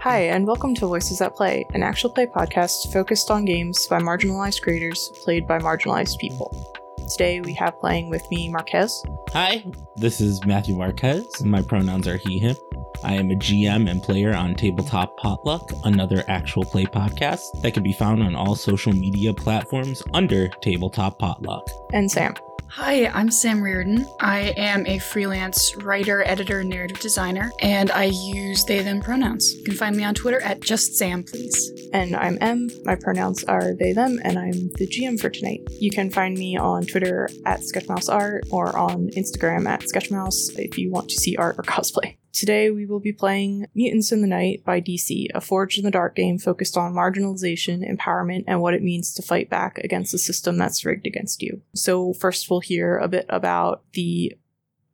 Hi, and welcome to Voices at Play, an actual play podcast focused on games by marginalized creators played by marginalized people. Today we have playing with me, Marquez. Hi, this is Matthew Marquez, and my pronouns are he, him. I am a GM and player on Tabletop Potluck, another actual play podcast that can be found on all social media platforms under Tabletop Potluck. And Sam. Hi, I'm Sam Reardon. I am a freelance writer, editor, and narrative designer, and I use they, them pronouns. You can find me on Twitter at JustSam, please. And I'm Em. My pronouns are they, them, and I'm the GM for tonight. You can find me on Twitter at SketchMouseArt or on Instagram at SketchMouse if you want to see art or cosplay. Today we will be playing Mutants in the Night by DC, a Forge in the Dark game focused on marginalization, empowerment, and what it means to fight back against the system that's rigged against you. So first we'll hear a bit about the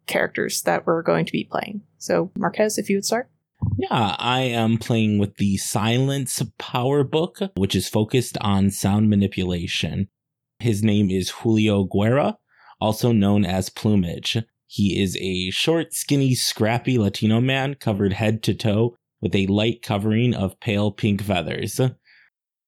characters that we're going to be playing. So Marquez, if you would start. Yeah, I am playing with the Silence Power Book, which is focused on sound manipulation. His name is Julio Guerra, also known as Plumage. He is a short, skinny, scrappy Latino man covered head to toe with a light covering of pale pink feathers.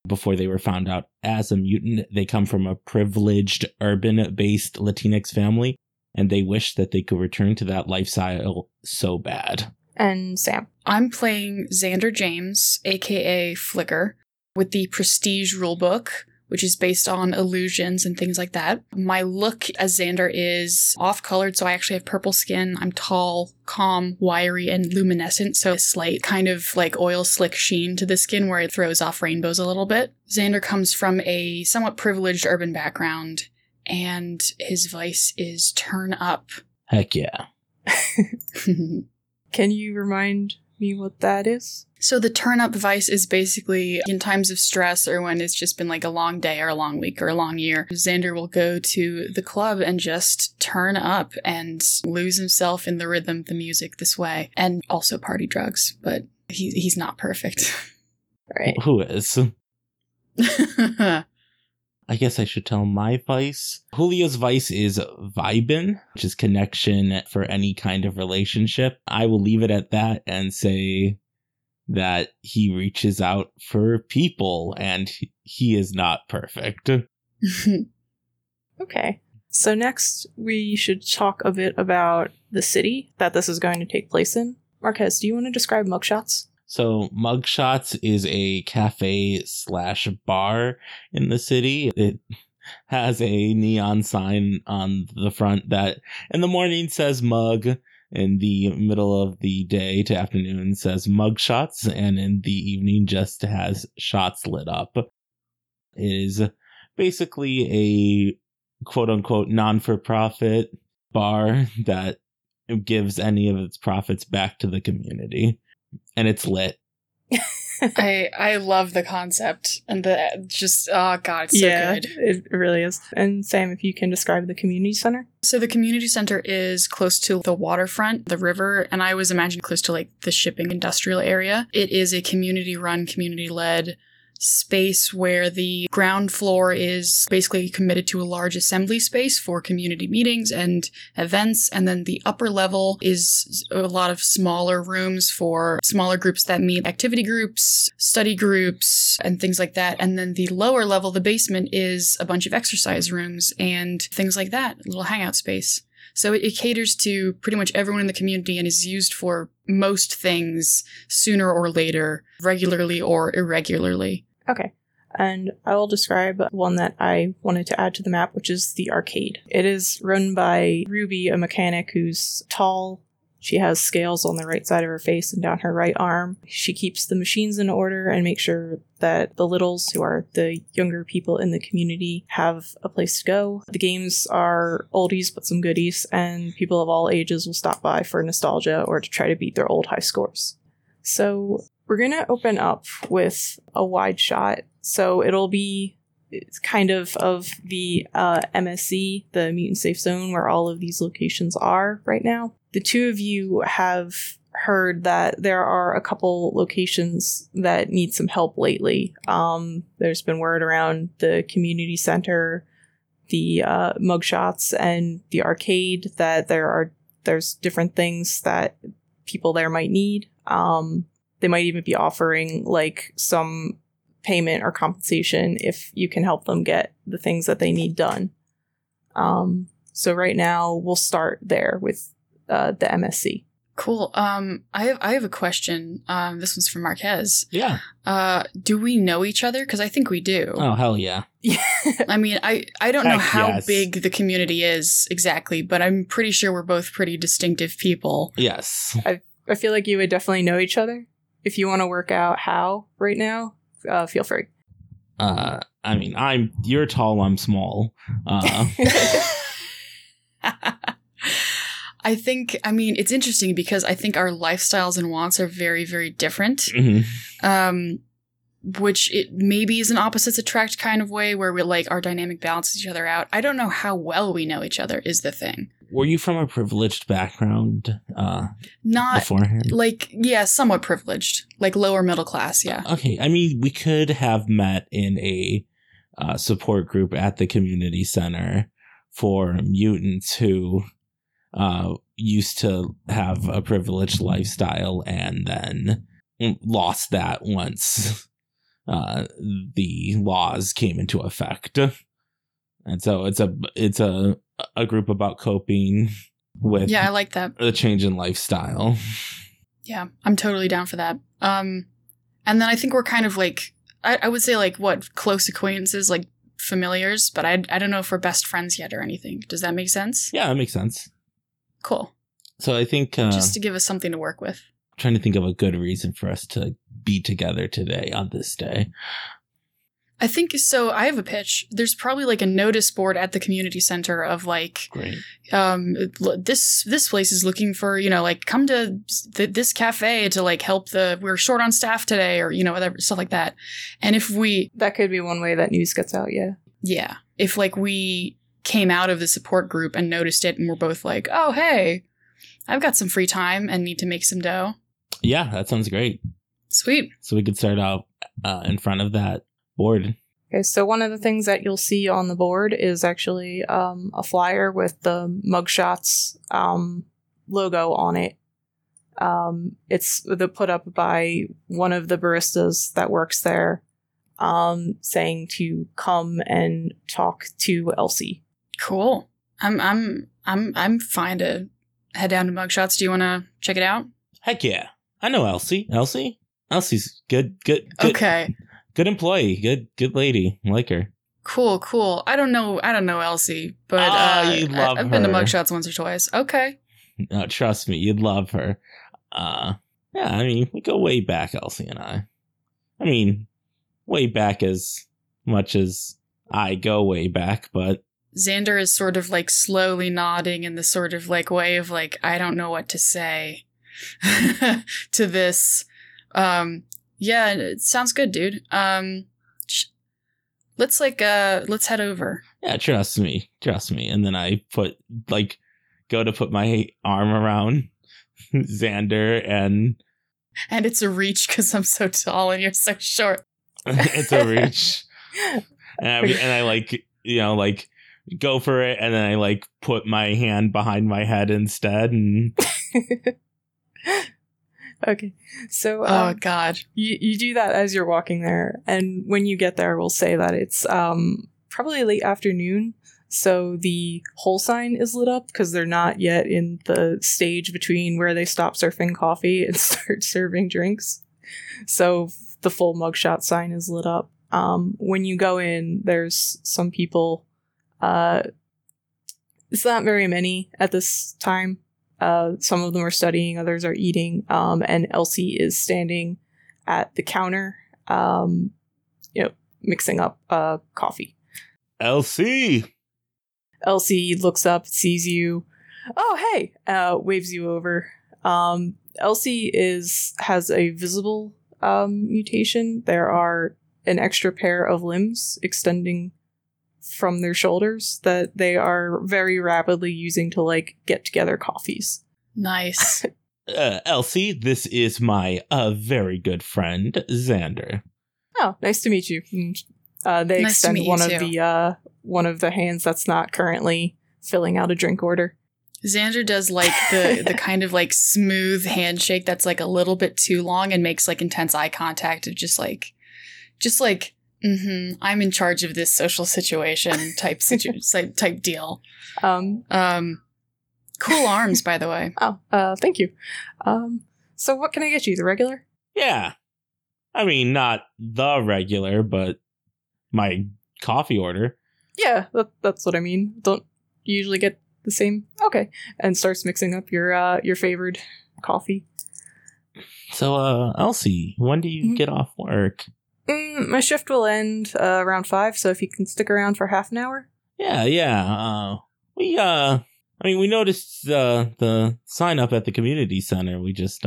Before they were found out as a mutant, they come from a privileged, urban-based Latinx family, and they wish that they could return to that lifestyle so bad. And Sam? I'm playing Xander James, a.k.a. Flicker, with the Prestige rulebook, which is based on illusions and things like that. My look as Xander is off-colored, so I actually have purple skin. I'm tall, calm, wiry, and luminescent, so a slight kind of like oil slick sheen to the skin where it throws off rainbows a little bit. Xander comes from a somewhat privileged urban background, and his vice is turn up. Heck yeah. Can you remind me what that is? So the turn-up vice is basically in times of stress or when it's just been like a long day or a long week or a long year, Xander will go to the club and just turn up and lose himself in the rhythm, the music, this way, and also party drugs, but he's not perfect. Right. Who is? I guess I should tell my vice. Julio's vice is vibin', which is connection for any kind of relationship. I will leave it at that and say that he reaches out for people and he is not perfect. Okay. So next we should talk a bit about the city that this is going to take place in. Marquez, do you want to describe Mugshots? So Mugshots is a cafe/bar in the city. It has a neon sign on the front that in the morning says mug, in the middle of the day to afternoon says Mugshots, and in the evening just has shots lit up. It is basically a quote-unquote non-for-profit bar that gives any of its profits back to the community. And it's lit. I love the concept and the just, oh god, it's so good. It really is. And Sam, if you can describe the community center. So the community center is close to the waterfront, the river, and I was imagining close to like the shipping industrial area. It is a community-run, community-led space where the ground floor is basically committed to a large assembly space for community meetings and events, and then the upper level is a lot of smaller rooms for smaller groups that meet, activity groups, study groups, and things like that. And then the lower level, the basement, is a bunch of exercise rooms and things like that, a little hangout space. So it caters to pretty much everyone in the community and is used for most things sooner or later, regularly or irregularly. Okay, and I will describe one that I wanted to add to the map, which is the arcade. It is run by Ruby, a mechanic who's tall. She has scales on the right side of her face and down her right arm. She keeps the machines in order and makes sure that the littles, who are the younger people in the community, have a place to go. The games are oldies but some goodies, and people of all ages will stop by for nostalgia or to try to beat their old high scores. So we're going to open up with a wide shot, so it'll be kind of the MSC, the Mutant Safe Zone, where all of these locations are right now. The two of you have heard that there are a couple locations that need some help lately. There's been word around the community center, the Mugshots, and the arcade that there's different things that people there might need. They might even be offering like some payment or compensation if you can help them get the things that they need done. So right now we'll start there with the MSC. Cool. I have a question. This one's from Marquez. Yeah. Do we know each other? Because I think we do. Oh, hell yeah. I mean, I don't know how big the community is exactly, but I'm pretty sure we're both pretty distinctive people. Yes. I feel like you would definitely know each other. If you want to work out how right now, feel free. I mean, you're tall, I'm small. I think, I mean, it's interesting because I think our lifestyles and wants are very, very different, mm-hmm. Which it maybe is an opposites attract kind of way where we like our dynamic balances each other out. I don't know how well we know each other is the thing. Were you from a privileged background not beforehand? Like, yeah, somewhat privileged, like lower middle class, yeah. Okay, I mean, we could have met in a support group at the community center for mutants who used to have a privileged lifestyle and then lost that once the laws came into effect. And so it's a group about coping with I like that. A change in lifestyle. Yeah, I'm totally down for that. And then I think we're kind of like, I would say like what, close acquaintances, like familiars, but I don't know if we're best friends yet or anything. Does that make sense? Yeah, that makes sense. Cool. So I think just to give us something to work with. I'm trying to think of a good reason for us to be together today on this day. I think so. I have a pitch. There's probably like a notice board at the community center of like, great. This place is looking for, you know, like come to this cafe to like help we're short on staff today or, you know, whatever, stuff like that. And that could be one way that news gets out. Yeah. Yeah. If like we came out of the support group and noticed it and we're both like, oh, hey, I've got some free time and need to make some dough. Yeah, that sounds great. Sweet. So we could start out in front of that board. Okay, so one of the things that you'll see on the board is actually a flyer with the Mugshots logo on it. It's put up by one of the baristas that works there, saying to come and talk to Elsie. Cool. I'm fine to head down to Mugshots. Do you want to check it out? Heck yeah! I know Elsie. Elsie's good. Okay. Good employee, good lady. I like her. Cool. I don't know Elsie, but you'd love I've been to Mugshots once or twice. Okay. No, trust me, you'd love her. Yeah, I mean, we go way back, Elsie and I. I mean, way back as much as I go way back, but Xander is sort of like slowly nodding in the sort of like way of like I don't know what to say to this. Yeah, it sounds good, dude. Let's head over. Yeah, trust me. And then I go to put my arm around Xander, and it's a reach because I'm so tall and you're so short. It's a reach, and I go for it, and then I put my hand behind my head instead, and. Okay, so you do that as you're walking there, and when you get there, we'll say that it's probably late afternoon, so the whole sign is lit up because they're not yet in the stage between where they stop serving coffee and start serving drinks, so the full Mugshot sign is lit up. When you go in, there's some people. It's not very many at this time. Some of them are studying, others are eating, and Elsie is standing at the counter, mixing up coffee. Elsie looks up, sees you. Oh, hey! Waves you over. Elsie has a visible mutation. There are an extra pair of limbs extending from their shoulders that they are very rapidly using to get together coffees. Nice. Elsie, this is my very good friend, Xander. Oh, nice to meet you. They nice extend one of the one of the hands that's not currently filling out a drink order. Xander does like the the kind of like smooth handshake that's like a little bit too long and makes like intense eye contact of just like I'm in charge of this social situation type deal. Cool arms, by the way. Oh, thank you. So what can I get you? The regular? Yeah. I mean, not the regular, but my coffee order. Yeah, that's what I mean. Don't you usually get the same? Okay. And starts mixing up your favorite coffee. So, Elsie, when do you get off work? My shift will end around 5, so if you can stick around for half an hour. Yeah. We noticed the sign up at the community center. We just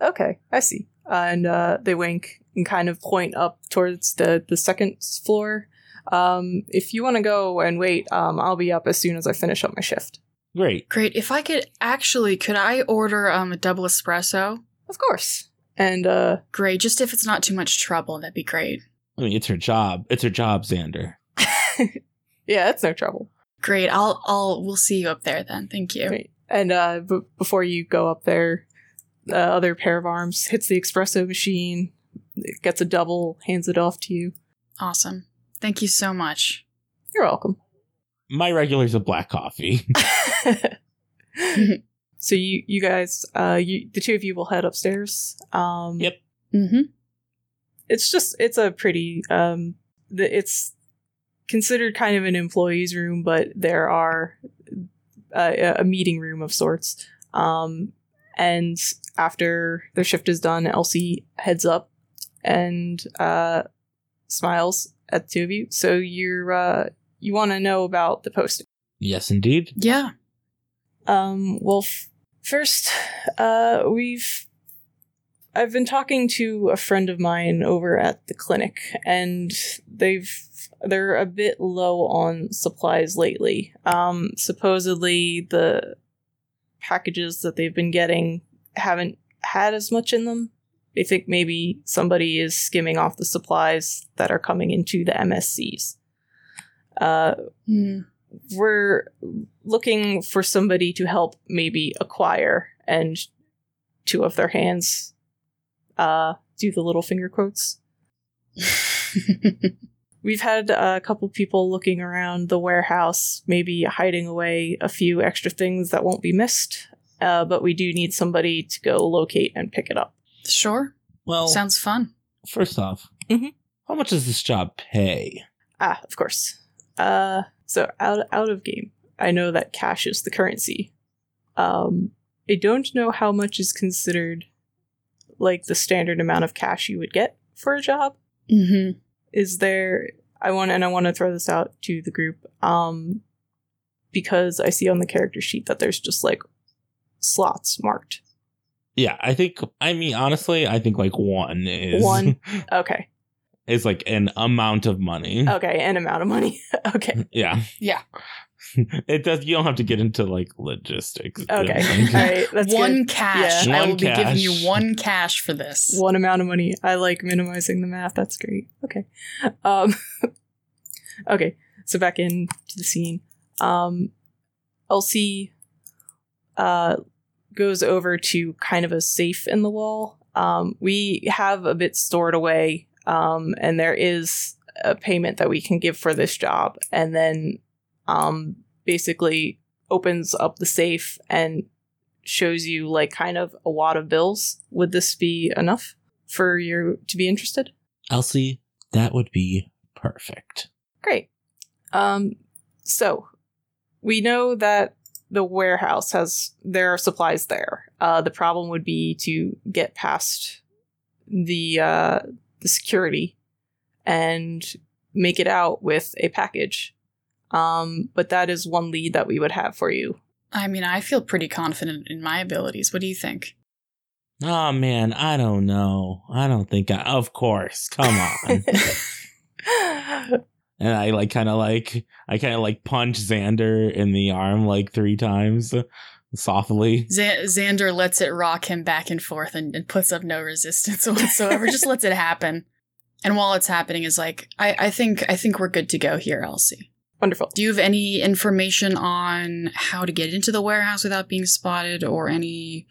okay, I see. And they wink and kind of point up towards the second floor. If you want to go and wait, I'll be up as soon as I finish up my shift. Great. If I could I order a double espresso? Of course. And great. Just if it's not too much trouble, that'd be great. I mean, it's her job. It's her job, Xander. Yeah, it's no trouble. Great. We'll see you up there then. Thank you. Great. And before you go up there, the other pair of arms hits the espresso machine, gets a double, hands it off to you. Awesome. Thank you so much. You're welcome. My regular's a black coffee. So you guys, the two of you will head upstairs. Yep. Mm-hmm. It's a pretty, it's considered kind of an employee's room, but there are a meeting room of sorts. And after their shift is done, Elsie heads up and smiles at the two of you. So you want to know about the posting? Yes, indeed. Yeah. Well, first, I've been talking to a friend of mine over at the clinic, and they're a bit low on supplies lately. Supposedly the packages that they've been getting haven't had as much in them. They think maybe somebody is skimming off the supplies that are coming into the MSCs. We're looking for somebody to help maybe acquire and two of their hands do the little finger quotes. We've had a couple people looking around the warehouse, maybe hiding away a few extra things that won't be missed, but we do need somebody to go locate and pick it up. Sure. Well, sounds fun. First off, how much does this job pay? Ah, of course. So out of game, I know that cash is the currency. I don't know how much is considered like the standard amount of cash you would get for a job. Mm-hmm. I want to throw this out to the group, because I see on the character sheet that there's just like slots marked. Yeah, I think like one. Okay. It's like an amount of money. Okay, an amount of money. Okay. Yeah. It does. You don't have to get into like logistics. Okay. All right. That's one good. Cash. Yeah. I will be giving you one cash for this. One amount of money. I like minimizing the math. That's great. Okay. Okay. So back into the scene. Elsie goes over to kind of a safe in the wall. We have a bit stored away. And there is a payment that we can give for this job, and then basically opens up the safe and shows you like kind of a wad of bills. Would this be enough for you to be interested? Elsie, that would be perfect. Great. So we know that the warehouse there are supplies there. The problem would be to get past the security and make it out with a package. But that is one lead that we would have for you. I mean, I feel pretty confident in my abilities. What do you think? Oh, man, I don't know. I don't think of course. Come on. And I like kind of like punch Xander in the arm like 3 times. softly. Xander lets it rock him back and forth and puts up no resistance whatsoever. Just lets it happen. And while it's happening is like, I think we're good to go here, Elsie. Wonderful. Do you have any information on how to get into the warehouse without being spotted, or any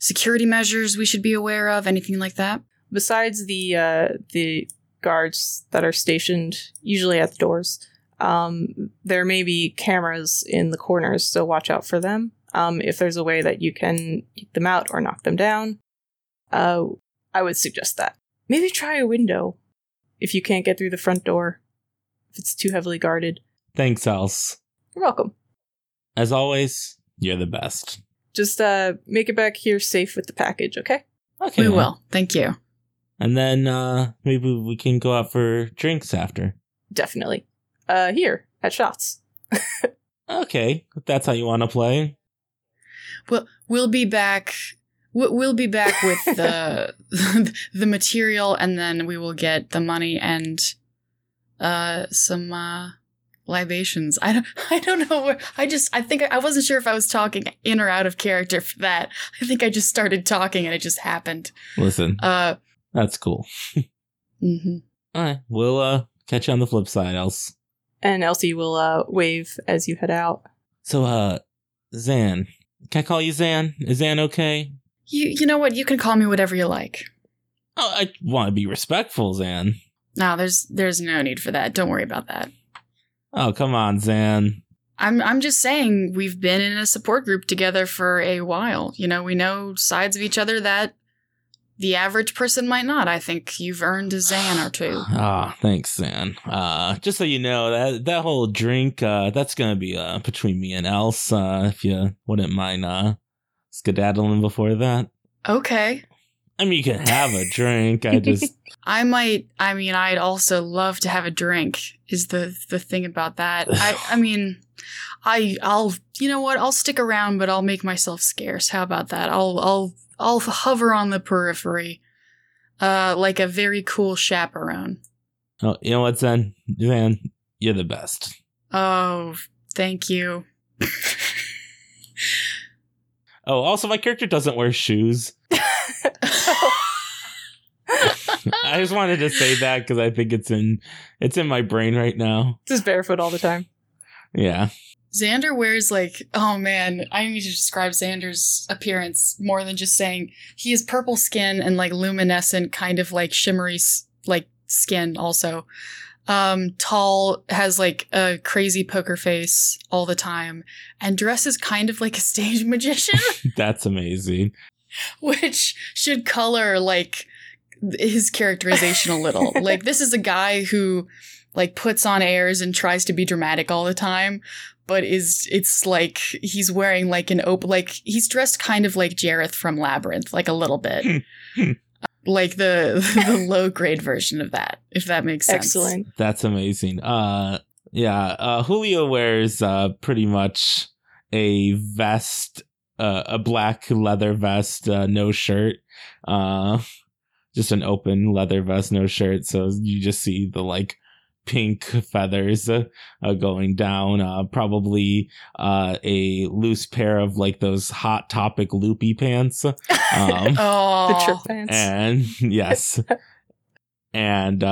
security measures we should be aware of? Anything like that? Besides the guards that are stationed usually at the doors, there may be cameras in the corners, so watch out for them. If there's a way that you can keep them out or knock them down, I would suggest that. Maybe try a window if you can't get through the front door, if it's too heavily guarded. Thanks, Else. You're welcome. As always, you're the best. Just make it back here safe with the package, okay? Okay. We will. Thank you. And then maybe we can go out for drinks after. Definitely. Here, at Shots. Okay, if that's how you want to play. Well, we'll be back. We'll be back with the material, and then we will get the money and some libations. I don't know where. I wasn't sure if I was talking in or out of character for that. I think I just started talking and it just happened. Listen, that's cool. Mm-hmm. All right, we'll catch you on the flip side, Else. And Elsie will wave as you head out. So, Xan. Can I call you Xan? Is Xan okay? You know what? You can call me whatever you like. Oh, I want to be respectful, Xan. No, there's no need for that. Don't worry about that. Oh, come on, Xan. I'm just saying we've been in a support group together for a while. You know, we know sides of each other that the average person might not. I think you've earned a Xan or two. Ah, oh, thanks, Xan. Just so you know, that whole drink, that's going to be between me and Else, if you wouldn't mind skedaddling before that. Okay. I mean, you can have a drink. I'd also love to have a drink is the thing about that. I'll, you know what? I'll stick around, but I'll make myself scarce. How about that? I'll hover on the periphery, like a very cool chaperone. Oh, you know what, Xan? Xan, you're the best. Oh, thank you. Oh, also, my character doesn't wear shoes. I just wanted to say that because I think it's in my brain right now. Just barefoot all the time. Yeah. Xander wears I need to describe Xander's appearance more than just saying he has purple skin and like luminescent kind of like shimmery like skin also. Tall, has like a crazy poker face all the time and dresses kind of like a stage magician. That's amazing. Which should color like his characterization a little. Like this is a guy who like puts on airs and tries to be dramatic all the time, but it's like he's wearing like an open, like he's dressed kind of like Jareth from Labyrinth, like a little bit, like the low grade version of that, if that makes sense. Excellent. That's amazing. Julio wears pretty much a vest, a black leather vest, no shirt, just an open leather vest, no shirt. So you just see the like pink feathers going down, probably a loose pair of like those Hot Topic loopy pants. Oh, the trip pants. And yes. and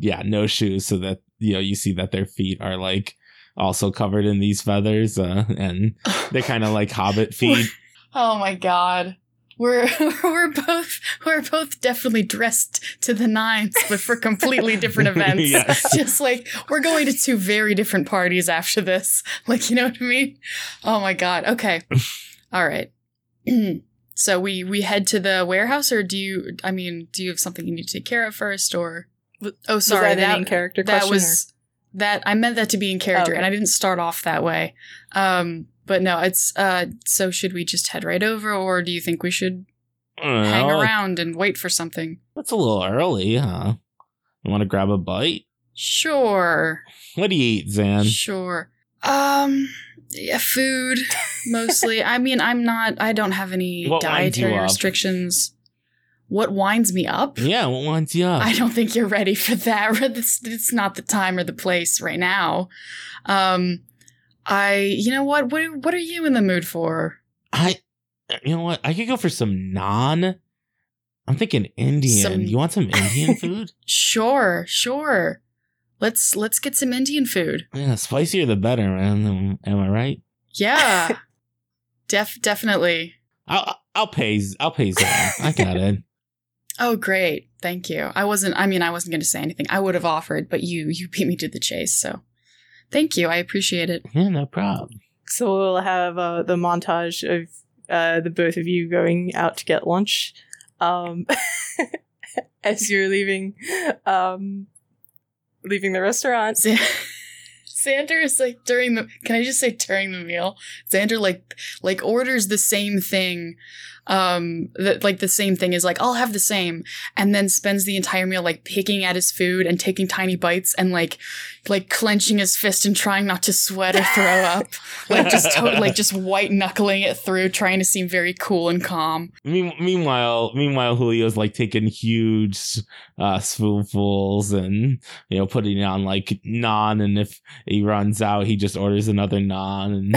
yeah, no shoes, so that you know you see that their feet are like also covered in these feathers, and they're kind of like hobbit feet. Oh my god. We're both definitely dressed to the nines, but for completely different events. Yes. Just like we're going to two very different parties after this. Like, you know what I mean? Oh my god. Okay. All right. So we head to the warehouse, or do you have something you need to take care of first, or oh sorry, was that in character question, was or? That I meant that to be in character, okay. And I didn't start off that way. But no, it's, so should we just head right over, or do you think we should hang around and wait for something? That's a little early, huh? You want to grab a bite? Sure. What do you eat, Xan? Sure. Yeah, food, mostly. I mean, I don't have any dietary restrictions. What winds me up? Yeah, what winds you up? I don't think you're ready for that. It's not the time or the place right now. You know what? What are you in the mood for? You know what? I could go for some naan. I'm thinking Indian. You want some Indian food? Sure. Let's get some Indian food. Yeah, spicier the better, man. Am I right? Yeah. Definitely. I'll pay Zach. I got it. Oh, great. Thank you. I wasn't going to say anything. I would have offered, but you beat me to the chase, so thank you. I appreciate it. Yeah, no problem. So we'll have the montage of the both of you going out to get lunch. As you're leaving the restaurant. Xander is like during the meal, Xander like orders the same thing, the same thing is like, I'll have the same, and then spends the entire meal like picking at his food and taking tiny bites and like clenching his fist and trying not to sweat or throw up, just white knuckling it through, trying to seem very cool and calm. Meanwhile, Julio's like taking huge spoonfuls and putting it on like naan, and if he runs out, he just orders another naan and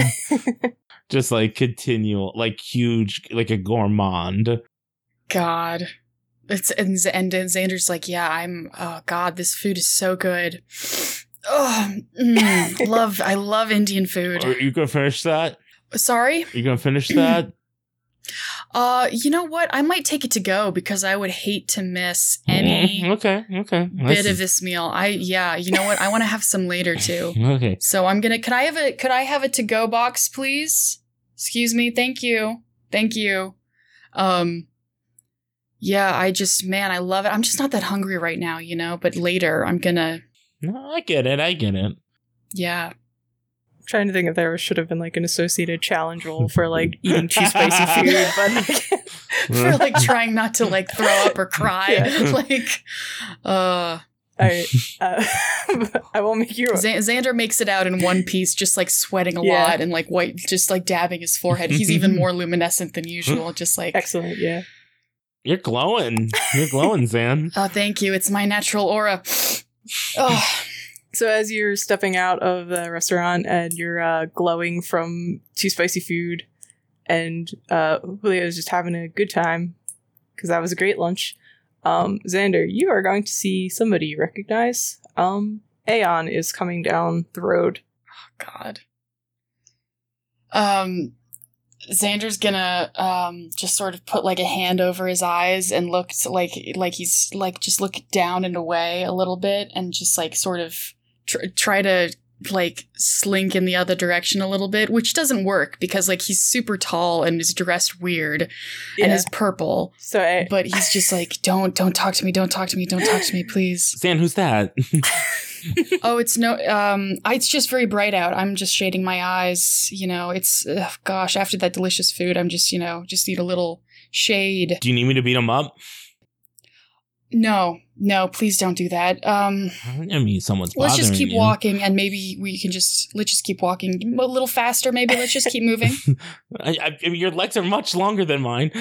just like continual, like huge, like a gourmand. God. And Xander's like, yeah, oh God, this food is so good. Oh, I love Indian food. Are you gonna finish that? Sorry? You gonna finish that? You know what? I might take it to go because I would hate to miss any bit of this meal. You know what? I want to have some later too. Okay. So I'm gonna. Could I have a to go box, please? Excuse me. Thank you. Yeah. I love it. I'm just not that hungry right now, But later, I'm gonna. No, I get it. Yeah. Trying to think if there should have been like an associated challenge role for like eating too spicy food, but like, for like trying not to like throw up or cry. Yeah. All right. I won't make you. Xander makes it out in one piece, just like sweating a lot and like white, just like dabbing his forehead. He's even more luminescent than usual. Just like excellent. Yeah. You're glowing, Xan. Oh, thank you. It's my natural aura. Oh. So as you're stepping out of the restaurant and you're glowing from too spicy food, and Julio's just having a good time because that was a great lunch, Xander, you are going to see somebody you recognize. Aeon is coming down the road. Oh, God. Xander's gonna just sort of put like a hand over his eyes and look like he's like just look down and away a little bit and just like sort of try to like slink in the other direction a little bit, which doesn't work because like he's super tall and is dressed weird and is purple. So but he's just like, don't talk to me, please. Xan, who's that? Oh, it's no, it's just very bright out. I'm just shading my eyes. It's gosh, after that delicious food, I'm just, just need a little shade. Do you need me to beat him up? No, please don't do that. Someone's bothering you. Let's just keep walking, and maybe we can let's just keep walking a little faster, maybe. Let's just keep moving. Your legs are much longer than mine.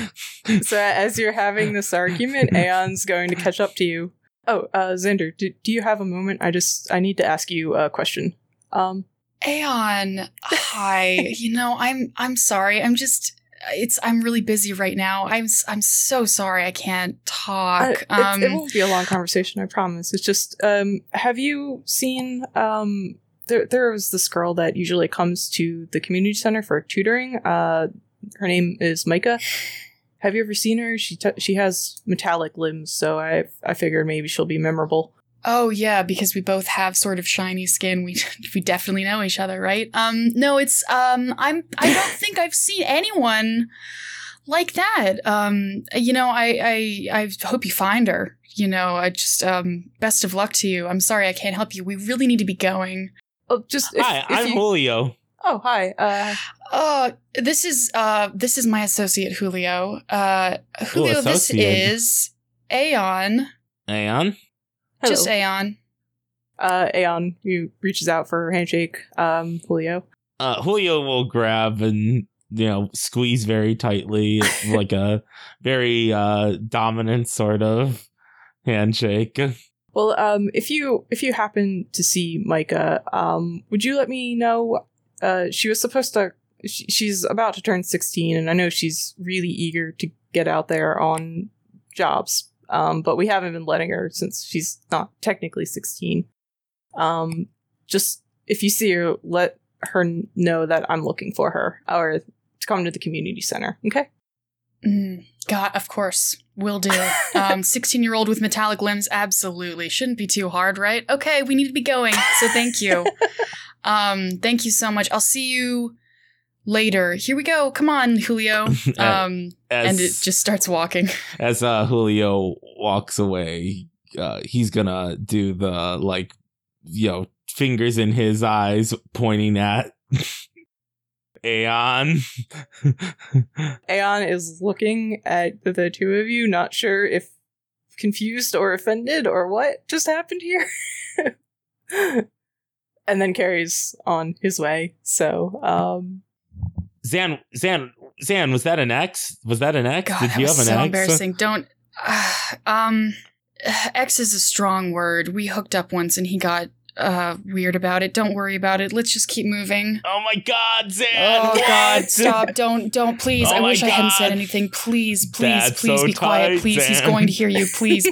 So as you're having this argument, Aeon's going to catch up to you. Oh, Xander, do you have a moment? I need to ask you a question. Aeon, hi. I'm sorry. I'm really busy right now. I'm so sorry I can't talk. It won't be a long conversation, I promise. It's just, have you seen, there was this girl that usually comes to the community center for tutoring. Her name is Micah. Have you ever seen her? She has metallic limbs, so I figured maybe she'll be memorable. Oh, yeah, because we both have sort of shiny skin. We definitely know each other, right? No, it's I don't think I've seen anyone like that. I hope you find her. I just best of luck to you. I'm sorry I can't help you. We really need to be going. Oh, just hi, I'm Julio. Oh, hi. This is my associate, Julio. Julio, this is Aeon. Aeon? Hello. Just Aeon. Aeon, who reaches out for her handshake, Julio. Julio will grab and, squeeze very tightly, like a very dominant sort of handshake. Well, if you happen to see Micah, would you let me know she was supposed to, she's about to turn 16, and I know she's really eager to get out there on jobs, but we haven't been letting her since she's not technically 16. Just if you see her, let her know that I'm looking for her, or to come to the community center, okay? God, of course. Will do. 16-year-old with metallic limbs, absolutely. Shouldn't be too hard, right? Okay, we need to be going, so thank you. Thank you so much. I'll see you later. Here we go. Come on, Julio. And it just starts walking. As Julio walks away, he's gonna do the, like, you know, fingers in his eyes pointing at... Aeon. Aeon is looking at the two of you, not sure if confused or offended or what just happened here. And then carries on his way. So, Zan, was that an X? Was that an X? God, did you have an X? So embarrassing. Don't. X is a strong word. We hooked up once, and he got weird about it. Don't worry about it. Let's just keep moving. Oh my God, Zan! Oh what? God, stop! Don't! Please! Oh, I wish I hadn't said anything. Please, be quiet. Please, Zan. He's going to hear you. Please. All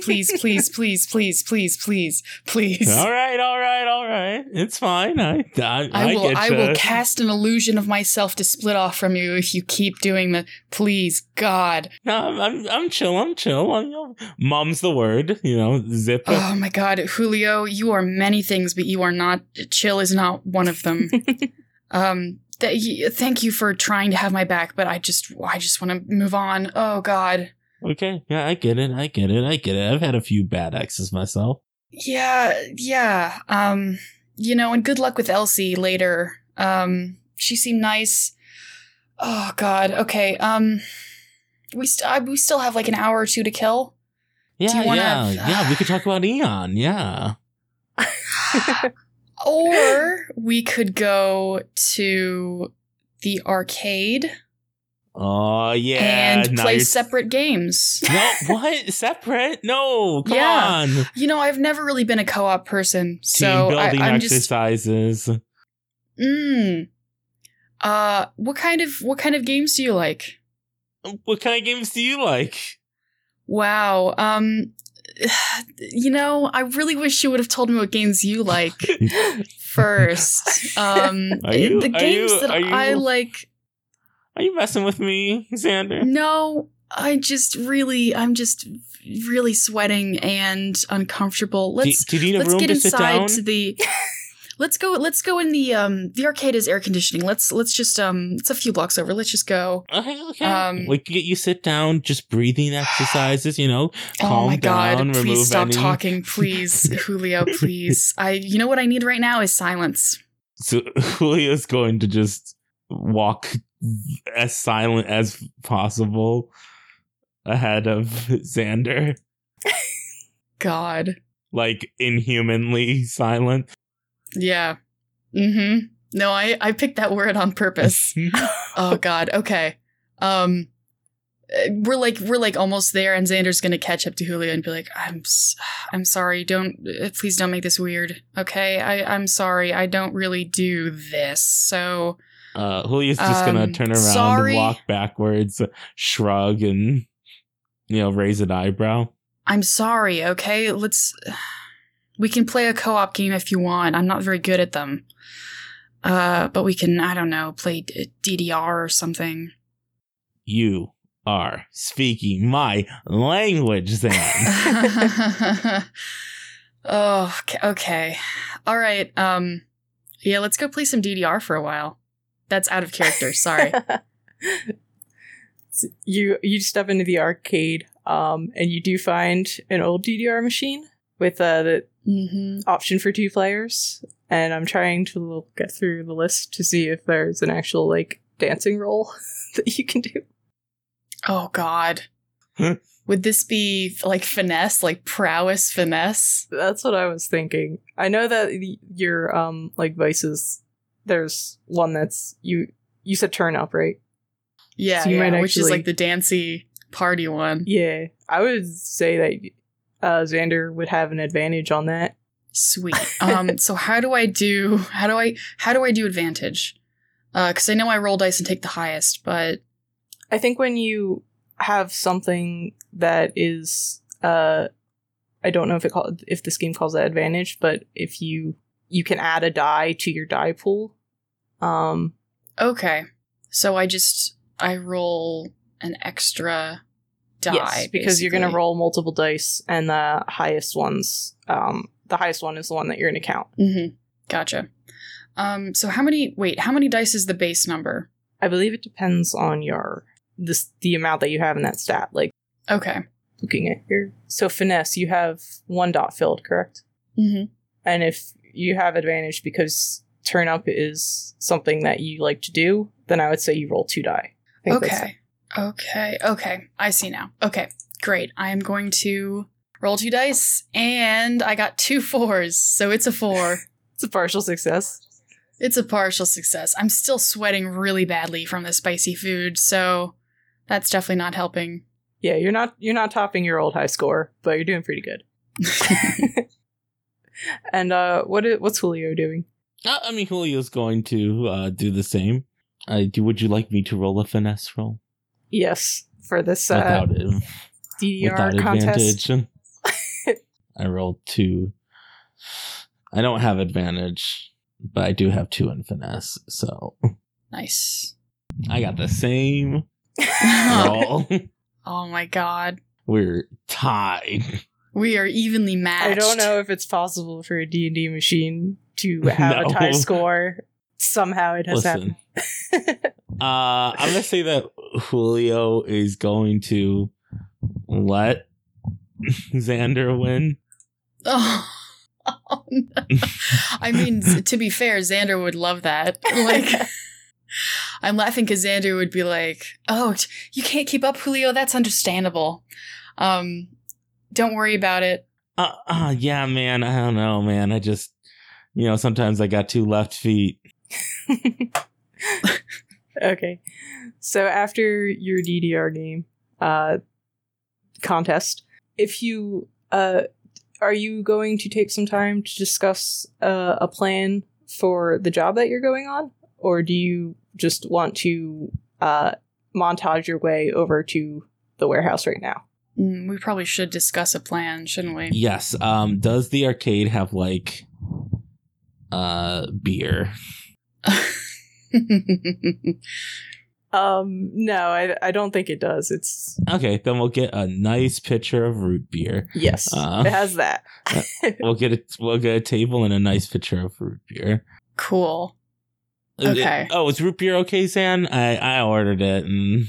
right. It's fine. I will cast an illusion of myself to split off from you if you keep doing the. Please, God. No, I'm chill. Mom's the word. You know, zip. Oh my God, Julio, you are many things. But you are not. Chill is not one of them. Thank you for trying to have my back, but I just want to move on. Oh God. Okay. Yeah, I get it. I've had a few bad exes myself. Yeah. You know, and good luck with Elsie later. She seemed nice. Oh God. Okay. We still have like an hour or two to kill. Yeah. We could talk about Aeon. Yeah. Or we could go to the arcade. Oh yeah, and play separate games. No, what? Separate? No, come on. You know, I've never really been a co-op person, so team building exercises. Just, what kind of games do you like? What kind of games do you like? Wow. You know, I really wish you would have told me what games you like first. The games I like. Are you messing with me, Xander? No, I'm just really sweating and uncomfortable. Let's go in the arcade is air conditioning. Let's just it's a few blocks over. Let's just go. Okay. You sit down, just breathing exercises. You know, calm oh my God, down. Please stop talking, please, Julio. Please, you know what I need right now is silence. So Julio's going to just walk as silent as possible ahead of Xander. God, like inhumanly silent. Yeah. Mm-hmm. No, I picked that word on purpose. Oh God. Okay. We're almost there, and Xander's gonna catch up to Julio and be like, I'm sorry. Please don't make this weird. Okay. I'm sorry. I don't really do this. So. Julio's just gonna turn around, and walk backwards, shrug, and you know, raise an eyebrow. I'm sorry. Okay. Let's. We can play a co-op game if you want. I'm not very good at them. But we can, I don't know, play DDR or something. You are speaking my language then. Oh, okay. All right. Yeah, let's go play some DDR for a while. That's out of character. Sorry. You step into the arcade and you do find an old DDR machine with the... Mm-hmm. Option for two players, and I'm trying to get through the list to see if there's an actual like dancing role that you can do. Oh God, would this be like finesse, like prowess finesse? That's what I was thinking. I know that your like vices. There's one that's you. You said turn up, right? Yeah, so you might actually, which is like the dancey party one. Yeah, I would say that. Xander would have an advantage on that. Sweet. So how do I do advantage? Because I know I roll dice and take the highest, but... I think when you have something that is... I don't know if this game calls that advantage, but if you can add a die to your die pool. Okay. So I roll an extra die. Yes, because you're going to roll multiple dice, and the highest one is the one that you're going to count. Mm-hmm. Gotcha. So how many dice is the base number? I believe it depends on the amount that you have in that stat. Like, okay. Looking at your... So finesse, you have one dot filled, correct? Mm-hmm. And if you have advantage because turn up is something that you like to do, then I would say you roll two die. Okay. I see now. Okay, great. I am going to roll two dice, and I got 2 4s, so it's a 4. It's a partial success. I'm still sweating really badly from the spicy food, so that's definitely not helping. Yeah, you're not topping your old high score, but you're doing pretty good. And what's Julio doing? I mean, Julio's going to do the same. Would you like me to roll a finesse roll? Yes, for this DDR contest. I rolled 2. I don't have advantage, but I do have 2 in finesse. So nice. I got the same roll. Oh my god. We're tied. We are evenly matched. I don't know if it's possible for a D&D machine to have a tie score. Somehow it has happened. I'm going to say that Julio is going to let Xander win. Oh no. I mean, to be fair, Xander would love that. Like... I'm laughing because Xander would be like, oh, you can't keep up, Julio. That's understandable. Don't worry about it. Yeah, man. I don't know, man. I just, sometimes I got 2 left feet. Okay. So after your DDR game contest, if you are you going to take some time to discuss a plan for the job that you're going on? Or do you just want to montage your way over to the warehouse right now? We probably should discuss a plan, shouldn't we? Yes. Does the arcade have, like, beer? No, I don't think it does. It's... Okay, then we'll get a nice pitcher of root beer. Yes, it has that. We'll get a table and a nice pitcher of root beer. Cool. Okay. Is root beer okay, San? I ordered it. And...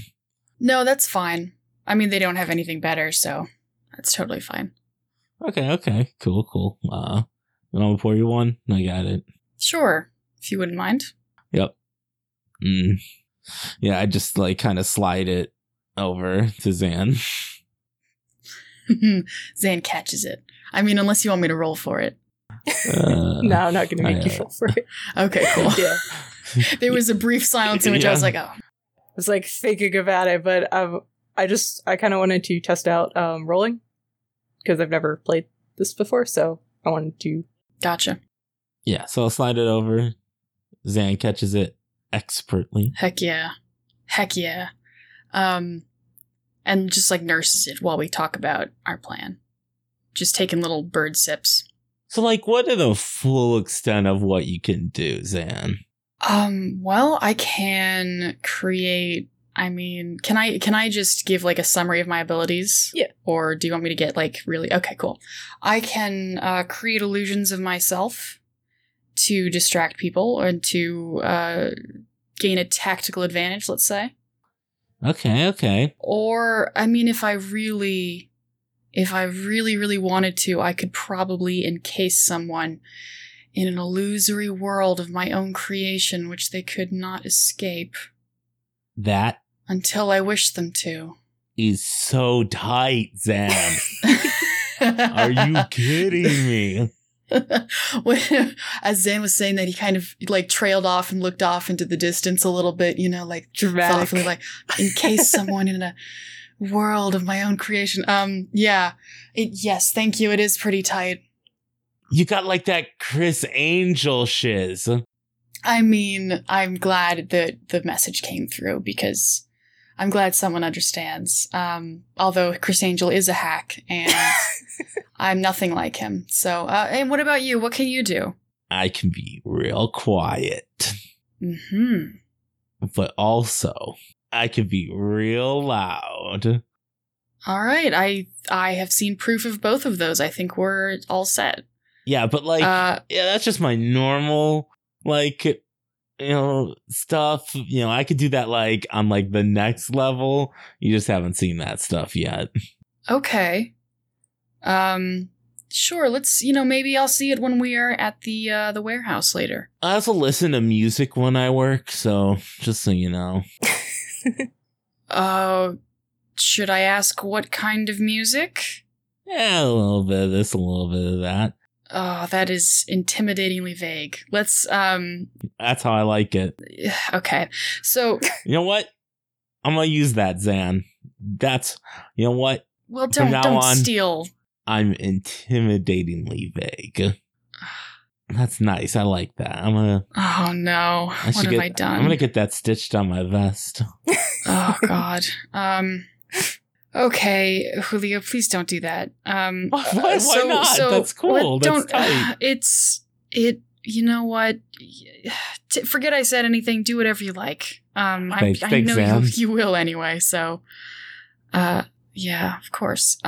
No, that's fine. I mean, they don't have anything better, so that's totally fine. Okay. Cool. You want me to pour you one? I got it. Sure, if you wouldn't mind. Yep. Yeah, I just, like, kind of slide it over to Zan. Zan catches it. I mean, unless you want me to roll for it. No, I'm not going to make you roll for it. Okay, cool. Yeah. There was a brief silence in which I was like, oh. I was like thinking about it, but I kind of wanted to test out rolling because I've never played this before, so I wanted to. Gotcha. Yeah, so I'll slide it over. Zan catches it expertly. Heck yeah. And just like nurses it while we talk about our plan. Just taking little bird sips. So, like, what are the full extent of what you can do, Zan? Well, I can create, I mean, can I just give, like, a summary of my abilities? Yeah. Or do you want me to get, like, really? Okay, cool. I can create illusions of myself to distract people and to gain a tactical advantage, let's say. Okay. Or, I mean, if I really, really wanted to, I could probably encase someone in an illusory world of my own creation, which they could not escape. That? Until I wish them to. Is so tight, Zan. Are you kidding me? As Zan was saying that, he kind of, like, trailed off and looked off into the distance a little bit, like, dramatically, like, encase someone in a world of my own creation. Yes, thank you. It is pretty tight. You got, like, that Criss Angel shiz. I mean, I'm glad that the message came through because I'm glad someone understands. Although Criss Angel is a hack and I'm nothing like him. So, and what about you? What can you do? I can be real quiet. Mm-hmm. But also, I can be real loud. All right. I have seen proof of both of those. I think we're all set. Yeah, but like, yeah, that's just my normal, like, you know, stuff. You know, I could do that like on like the next level. You just haven't seen that stuff yet. Okay. Sure, let's, you know, maybe I'll see it when we are at the warehouse later. I also listen to music when I work, so just so you know. Should I ask what kind of music? Yeah, a little bit of this, a little bit of that. Oh, that is intimidating vague. Let's, That's how I like it. Okay, so... You know what? I'm gonna use that, Xan. That's... You know what? Well, don't steal... I'm intimidatingly vague. That's nice. I like that. I'm gonna. Oh no! What have I done? I'm gonna get that stitched on my vest. Oh God. Okay, Julio, please don't do that. Why so, not? So that's cool. That's tight. You know what? Forget I said anything. Do whatever you like. Thanks, I know you will anyway. So, yeah, of course.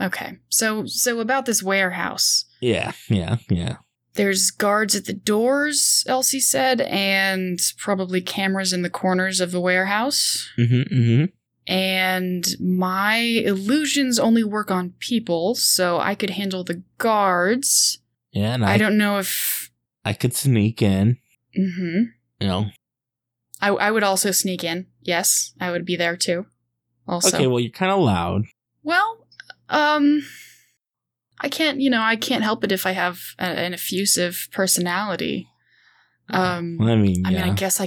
Okay, so about this warehouse. Yeah. There's guards at the doors, Elsie said, and probably cameras in the corners of the warehouse. Mm-hmm. And my illusions only work on people, so I could handle the guards. Yeah, and I don't know if... I could sneak in. Mm-hmm. You know. I would also sneak in, yes. I would be there, too. Also. Okay, well, you're kind of loud. Well... I can't help it if I have an effusive personality. Well, I mean, yeah. I mean, I guess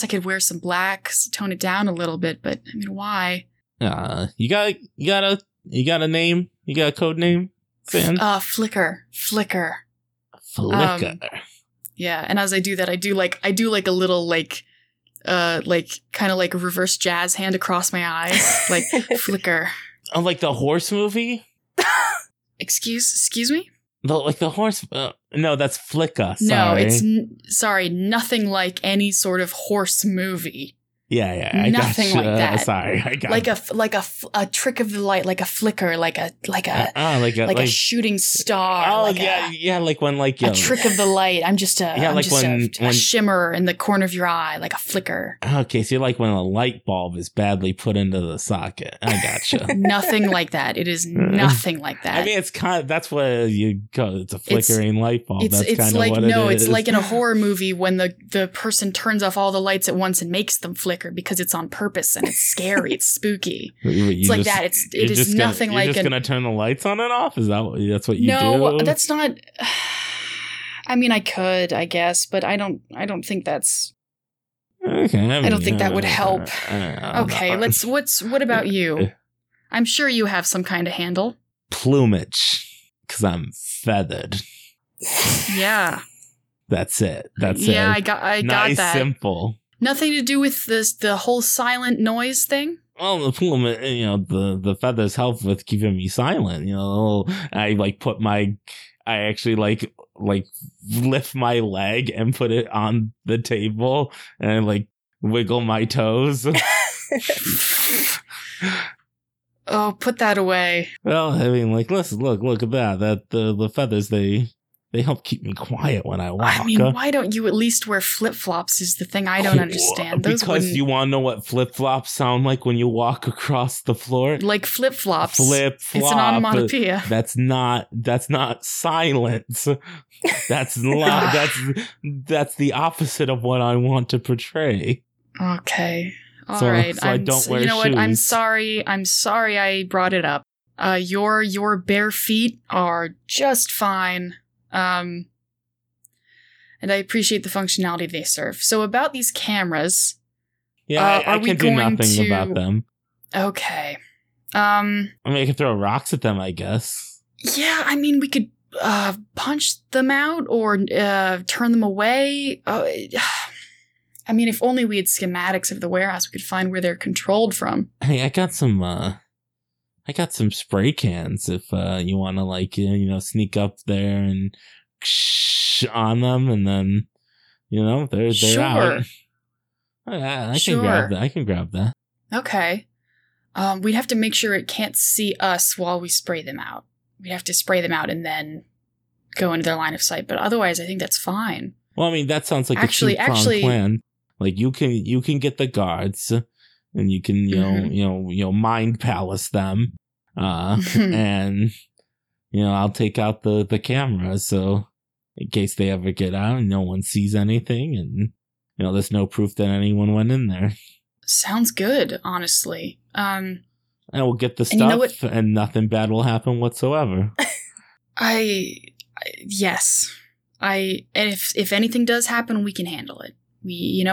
I could wear some black, tone it down a little bit, but I mean, why? You got a name? You got a code name? Fan? Flicker. Yeah, and as I do that, I do like a little like kind of like a reverse jazz hand across my eyes, like flicker. Oh, like the horse movie? Excuse me? The horse... no, that's Flicker. Sorry. No, it's... Sorry, nothing like any sort of horse movie. Yeah, nothing like that. Sorry, I got a trick of the light, like a flicker, like a shooting star. Oh, like a trick of the light. I'm just a, yeah, I'm like just when a shimmer in the corner of your eye, like a flicker. Okay, so you're like when a light bulb is badly put into the socket. I gotcha. Nothing like that. It is nothing like that. I mean, it's kind of that's what you go. It's a flickering light bulb. That's kind of what it is. It's like in a horror movie when the person turns off all the lights at once and makes them flicker. Because it's on purpose and it's scary, it's spooky. It's like that. It is nothing like. You're just gonna turn the lights on and off. Is that's what you do? No, that's not. I mean, I could, I guess, but I don't think that's. Okay, I don't think that would help. Okay, let's. What about you? I'm sure you have some kind of handle. Plumage, because I'm feathered. Yeah. That's it. Yeah, I got that. Nice, simple. Nothing to do with the whole silent noise thing? Well, the plumage, you know, the feathers help with keeping me silent. You know, I actually lift my leg and put it on the table and I, like, wiggle my toes. Oh, put that away. Well, I mean, like, listen, look at that. That the feathers, they help keep me quiet when I walk. I mean, why don't you at least wear flip-flops is the thing I don't understand. Because you want to know what flip-flops sound like when you walk across the floor? Like flip-flops. Flip-flop. It's an onomatopoeia. That's not silence. That's loud. That's the opposite of what I want to portray. Okay. All right. So I don't wear shoes. You know what? I'm sorry I brought it up. Your bare feet are just fine. And I appreciate the functionality they serve. So about these cameras, I can do nothing about them. Okay. I mean, I could throw rocks at them, I guess. Yeah, I mean, we could punch them out or turn them away. I mean, if only we had schematics of the warehouse, we could find where they're controlled from. Hey, I got some spray cans if you want to, like, you know, sneak up there and on them, and then, you know, they're sure. Out. I can grab that. Okay. We'd have to make sure it can't see us while we spray them out. We'd have to spray them out and then go into their line of sight. But otherwise, I think that's fine. Well, I mean, that sounds like a plan. Like, you can get the guards, and you can you know mind palace them, and you know I'll take out the camera so in case they ever get out and no one sees anything, and you know there's no proof that anyone went in there. Sounds good, honestly. And we'll get the stuff, and, you know what, and nothing bad will happen whatsoever. If anything does happen, we can handle it. We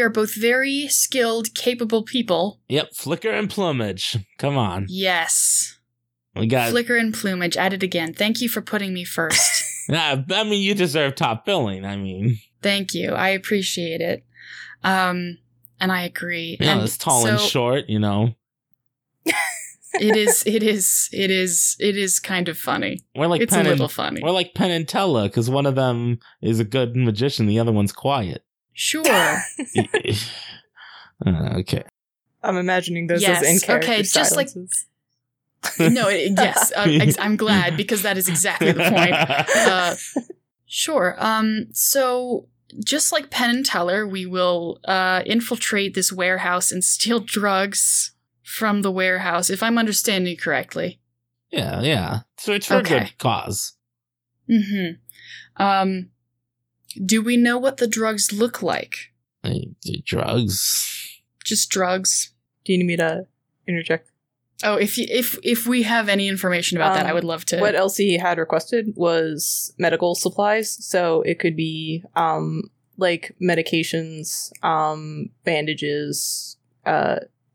are both very skilled, capable people. Yep, Flicker and Plumage. Come on. Yes. We got Flicker and Plumage at it again. Thank you for putting me first. I mean, you deserve top billing. I mean, thank you. I appreciate it. And I agree. Yeah, it's tall and short, you know. It is kind of funny. We're like Penn and Teller, because one of them is a good magician, the other one's quiet. Sure. Okay. I'm imagining those as in-character silences. Like, no, yes. I'm glad, because that is exactly the point. Sure. So just like Penn and Teller, we will infiltrate this warehouse and steal drugs from the warehouse, if I'm understanding you correctly. Yeah. So it's for a good cause. Mm-hmm. Do we know what the drugs look like? Drugs? Just drugs. Do you need me to interject? Oh, if we have any information about that, I would love to. What Elsie had requested was medical supplies, so it could be like medications, bandages,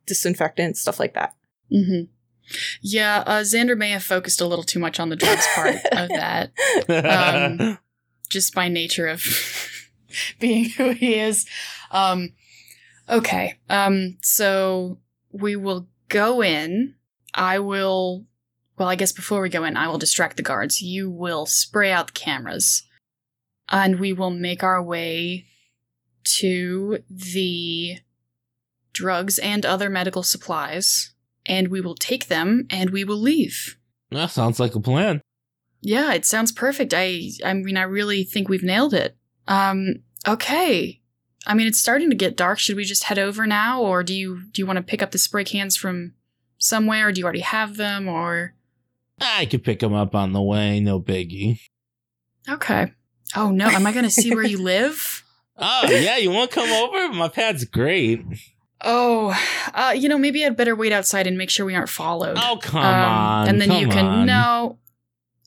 disinfectant, stuff like that. Mm-hmm. Yeah, Xander may have focused a little too much on the drugs part of that. Just by nature of being who he is. Okay. So we will go in. I guess before we go in, I will distract the guards. You will spray out the cameras. And we will make our way to the drugs and other medical supplies. And we will take them and we will leave. That sounds like a plan. Yeah, it sounds perfect. I mean, I really think we've nailed it. Okay. I mean, it's starting to get dark. Should we just head over now, or do you want to pick up the spray cans from somewhere, or do you already have them, or? I could pick them up on the way. No biggie. Okay. Oh, no. Am I going to see where you live? Oh, yeah. You want to come over? My pad's great. Oh, you know, maybe I'd better wait outside and make sure we aren't followed. Oh, come on. And then you can... on. No.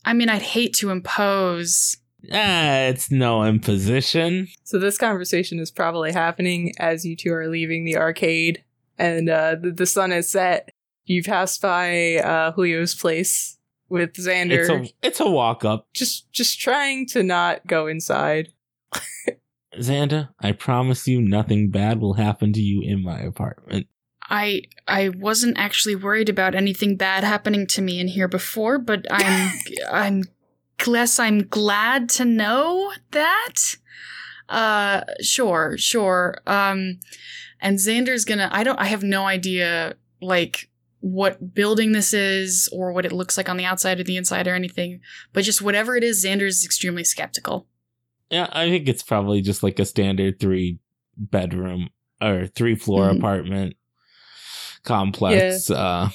I mean, I'd hate to impose. It's no imposition. So this conversation is probably happening as you two are leaving the arcade, and the sun has set. You pass by Julio's place with Xander. It's a walk up. Just trying to not go inside. Xander, I promise you nothing bad will happen to you in my apartment. I wasn't actually worried about anything bad happening to me in here before, but I'm glad to know that. Sure. And Xander's gonna. I have no idea, like, what building this is or what it looks like on the outside or the inside or anything. But just whatever it is, Xander's extremely skeptical. Yeah, I think it's probably just like a standard 3-bedroom or 3-floor apartment. Complex. Yeah.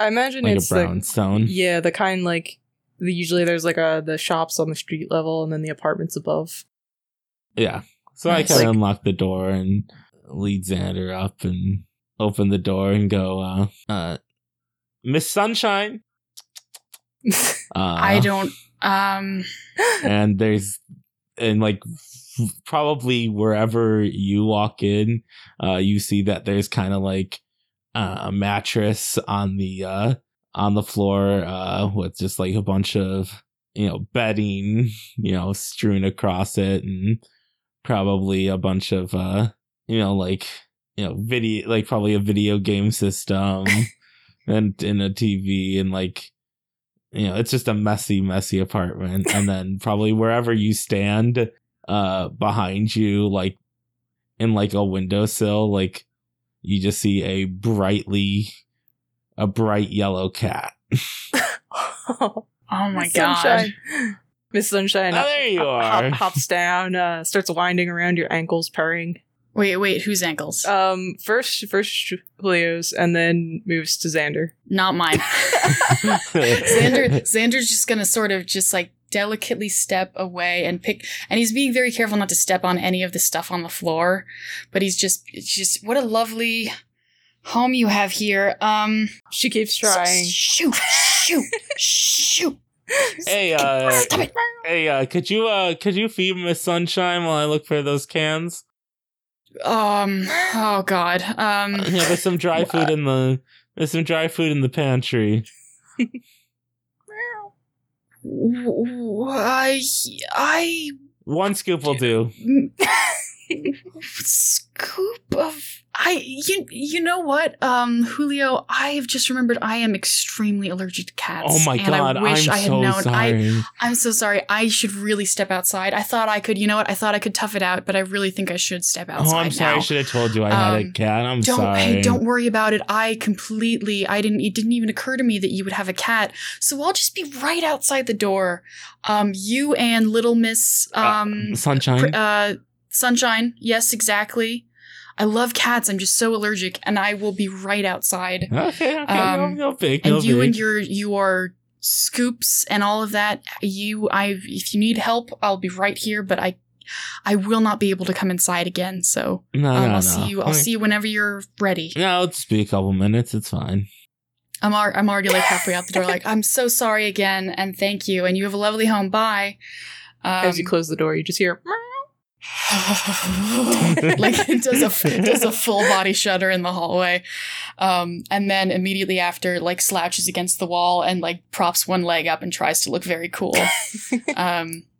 I imagine like it's a brownstone. Like, yeah, the kind like usually there's like the shops on the street level and then the apartments above. Yeah, so nice. I kind of unlock the door and lead Xander up and open the door and go, Miss Sunshine. I don't. And there's like. Probably wherever you walk in, you see that there's kind of like a mattress on the on the floor with just like a bunch of, you know, bedding, you know, strewn across it, and probably a bunch of, you know, like, you know, video, like probably a video game system and a TV, and like, you know, it's just a messy, messy apartment. And then probably wherever you stand behind you, like in like a windowsill, like you just see a bright yellow cat. Oh my gosh. Miss Sunshine. Oh, there you are. Hops down, starts winding around your ankles, purring. Wait, whose ankles? First Julio's, and then moves to Xander. Not mine. Xander's just gonna sort of just like delicately step away and pick, and he's being very careful not to step on any of the stuff on the floor. But he's just what a lovely home you have here. She keeps trying. Shoot. Hey, could you feed Miss Sunshine while I look for those cans? Oh God. Yeah, there's some dry food in the pantry. I one scoop will do. Scoop of you know what, Julio, I have just remembered I am extremely allergic to cats. Oh my God, I wish I had known. I'm so sorry. I should really step outside. I thought I could, you know what, I thought I could tough it out, but I really think I should step outside. Oh, I'm sorry, I should have told you I had a cat. I'm sorry. Hey, don't worry about it. It didn't even occur to me that you would have a cat. So I'll just be right outside the door. You and little Miss Sunshine. Sunshine, yes, exactly. I love cats. I'm just so allergic, and I will be right outside. Okay. And your scoops and all of that. If you need help, I'll be right here. But I will not be able to come inside again. So I'll see you. I'll see you whenever you're ready. No, it'll just be a couple minutes. It's fine. I'm already like halfway out the door. Like, I'm so sorry again, and thank you. And you have a lovely home. Bye. As you close the door, you just hear. Like it does a full body shudder in the hallway, and then immediately after, like, slouches against the wall and like props one leg up and tries to look very cool,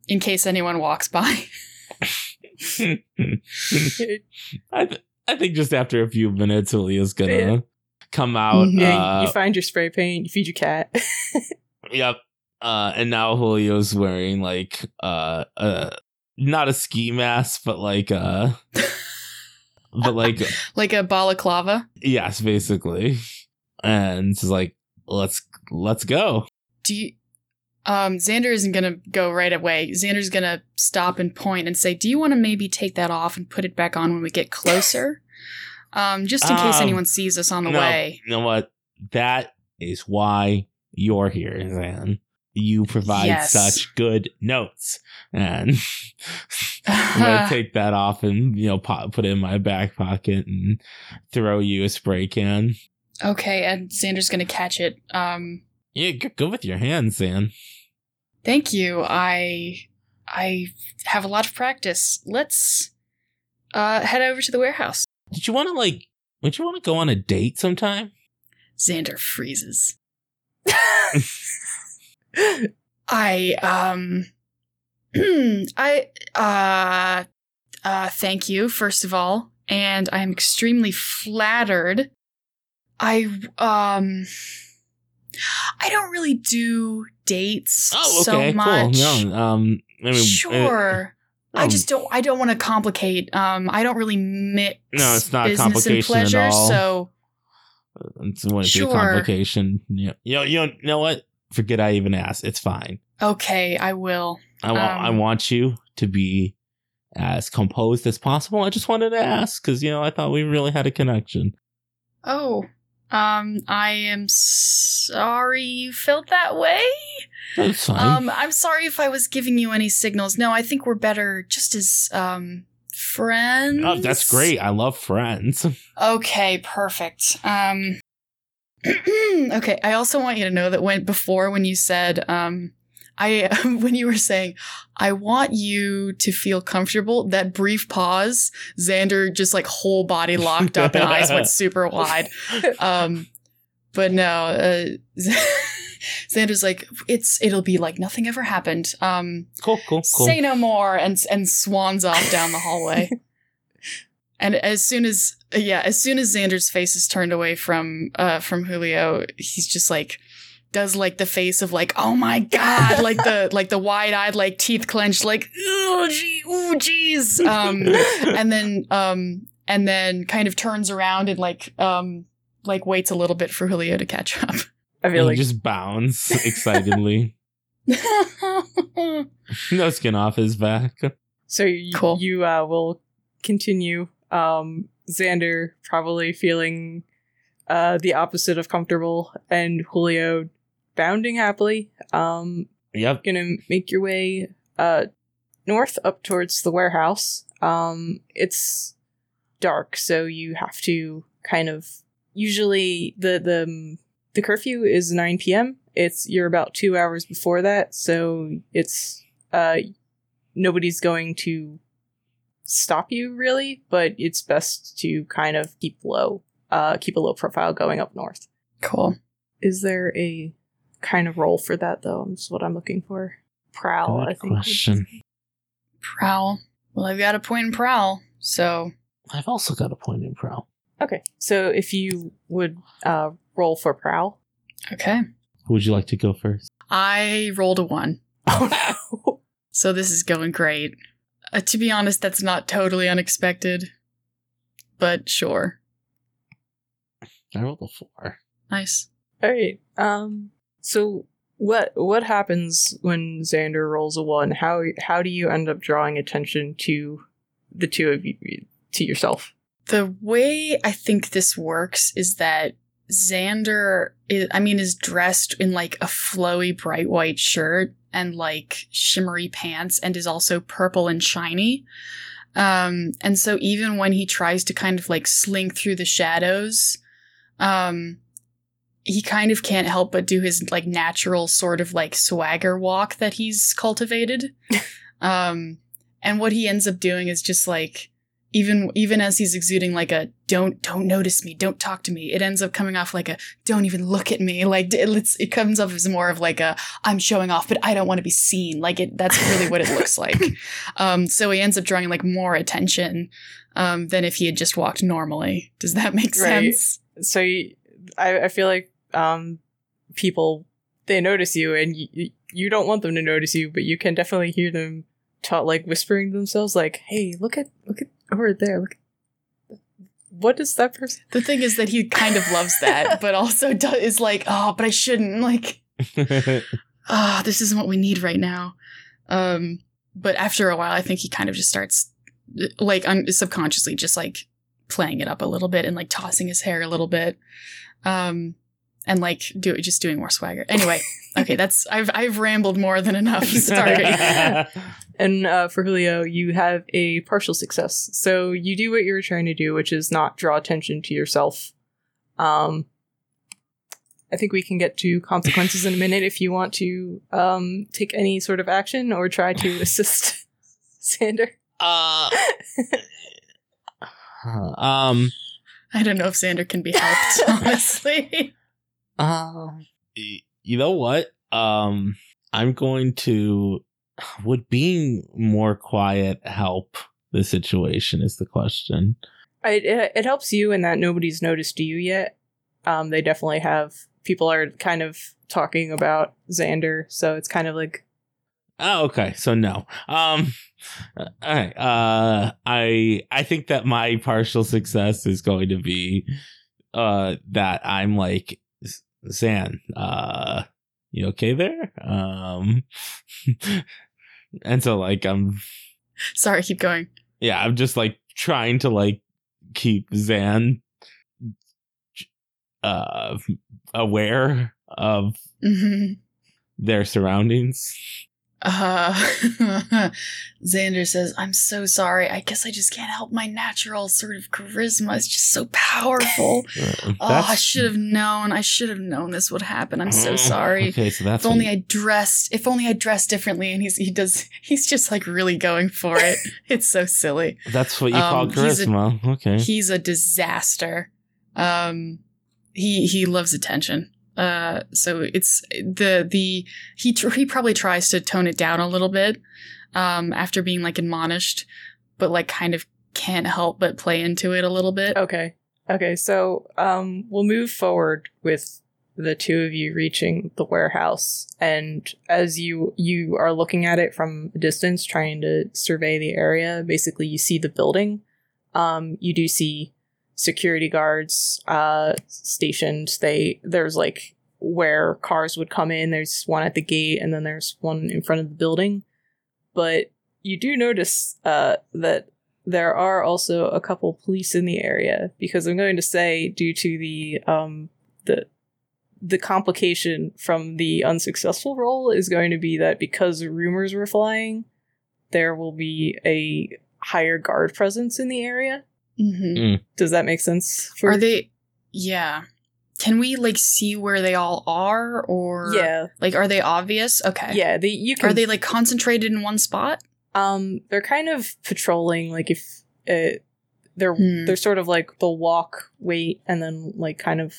in case anyone walks by. I think just after a few minutes, Leah's gonna come out. Yeah, you find your spray paint, you feed your cat. Yep. And now Julio's wearing like not a ski mask, but like like a balaclava. Yes, basically. And it's like, let's go. Do you, Xander isn't gonna go right away. Xander's gonna stop and point and say, "Do you want to maybe take that off and put it back on when we get closer?" Just in case anyone sees us on the way. You know what? That is why you're here, Xan. You provide such good notes, and I'm gonna take that off and, you know, put it in my back pocket and throw you a spray can. Okay, and Xander's gonna catch it. Yeah, go with your hands, Xan. Thank you. I have a lot of practice. Let's head over to the warehouse. Would you want to go on a date sometime? Xander freezes. I thank you, first of all, and I am extremely flattered. I don't really do dates so much. Cool. No, sure. I don't want to complicate. I don't really mix business and pleasure, at all. So it wouldn't be a complication. Yeah. You know what? Forget I even asked. It's fine. Okay, I will. I want you to be as composed as possible. I just wanted to ask because, you know, I thought we really had a connection. Oh, I am sorry you felt that way. That's fine. I'm sorry if I was giving you any signals. No, I think we're better just as friends. Oh, that's great. I love friends. Okay, perfect. Okay, I also want you to know that when you said, when you were saying, I want you to feel comfortable, that brief pause, Xander just like whole body locked up and eyes went super wide. But no, Xander's like, it'll be like nothing ever happened. Cool. Say no more, and swans off down the hallway. And as soon as Xander's face is turned away from Julio, he's just like, does like the face of like, oh my god, like the wide eyed, like teeth clenched, like ooh, geez. And then kind of turns around and like waits a little bit for Julio to catch up. I feel like he just bounds excitedly. No skin off his back. So you will continue. Xander probably feeling the opposite of comfortable, and Julio bounding happily. Yep. Gonna make your way north up towards the warehouse. It's dark, so you have to kind of. Usually the curfew is 9 p.m. You're about 2 hours before that, so it's nobody's going to stop you really, but it's best to kind of keep a low profile going up north. Cool. Is there a kind of role for that though? That's what I'm looking for. Prowl. Good I think question. Prowl. Well, I've got a point in prowl, so I've also got a point in prowl. Okay, so if you would roll for prowl. Okay. Would you like to go first? I rolled a 1. Oh, no. So this is going great. To be honest, that's not totally unexpected, but sure. I rolled a 4. Nice. All right. So what happens when Xander rolls a 1? How do you end up drawing attention to the two of you, to yourself? The way I think this works is that Xander is dressed in like a flowy bright white shirt and like shimmery pants, and is also purple and shiny. And so even when he tries to kind of like slink through the shadows, he kind of can't help but do his like natural sort of like swagger walk that he's cultivated. And what he ends up doing is just like, Even as he's exuding like a don't notice me, don't talk to me, it ends up coming off like a don't even look at me. Like it comes off as more of like a I'm showing off, but I don't want to be seen. Like that's really what it looks like. So he ends up drawing like more attention than if he had just walked normally. Does that make sense? So I feel like people, they notice you, and you don't want them to notice you, but you can definitely hear them like whispering to themselves, like, "Hey, look at." Over there. What is that person? The thing is that he kind of loves that, but also is like, oh, but I shouldn't. Like, oh, this isn't what we need right now. But after a while, I think he kind of just starts, like, subconsciously just, like, playing it up a little bit and, like, tossing his hair a little bit. And, like, just doing more swagger. Anyway, okay, I've rambled more than enough. Sorry. And for Julio, you have a partial success. So you do what you were trying to do, which is not draw attention to yourself. I think we can get to consequences in a minute if you want to take any sort of action or try to assist Xander. I don't know if Xander can be helped, honestly. You know what? I'm going to... Would being more quiet help the situation is the question. It helps you in that nobody's noticed you yet. They definitely have. People are kind of talking about Xander, so it's kind of like... Oh, okay. So no. All right. I think that my partial success is going to be that I'm like, Xan, you okay there? And so like I'm sorry, keep going. Yeah, I'm just like trying to like keep Xan aware of their surroundings. Xander says, I'm so sorry. I guess I just can't help my natural sort of charisma. It's just so powerful. I should have known this would happen. I'm so sorry. Okay, so that's if only I dressed differently. And he's just like really going for it. It's so silly. That's what you call charisma. Okay. He's a disaster. He loves attention. So it's he probably tries to tone it down a little bit after being like admonished, but like kind of can't help but play into it a little bit. Okay. So we'll move forward with the two of you reaching the warehouse, and as you are looking at it from a distance, trying to survey the area, basically you see the building. You do see security guards stationed. There's like where cars would come in. There's one at the gate, and then there's one in front of the building. But you do notice that there are also a couple police in the area, because I'm going to say, due to the complication from the unsuccessful role is going to be that because rumors were flying, there will be a higher guard presence in the area. Mm-hmm. Mm. Does that make sense? Yeah. Can we like see where they all are, or yeah, like are they obvious? Okay. Yeah, are they like concentrated in one spot? They're kind of patrolling. Like if they're sort of like they'll walk, wait, and then like kind of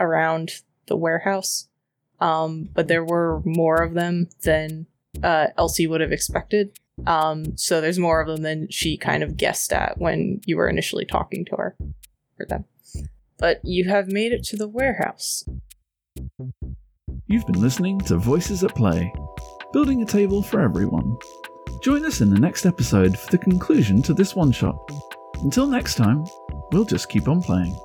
around the warehouse. But there were more of them than Elsie would have expected. So there's more of them than she kind of guessed at when you were initially talking to her or them. But you have made it to the warehouse. You've been listening to Voices at Play, building a table for everyone. Join us in the next episode for the conclusion to this one-shot. Until next time, we'll just keep on playing.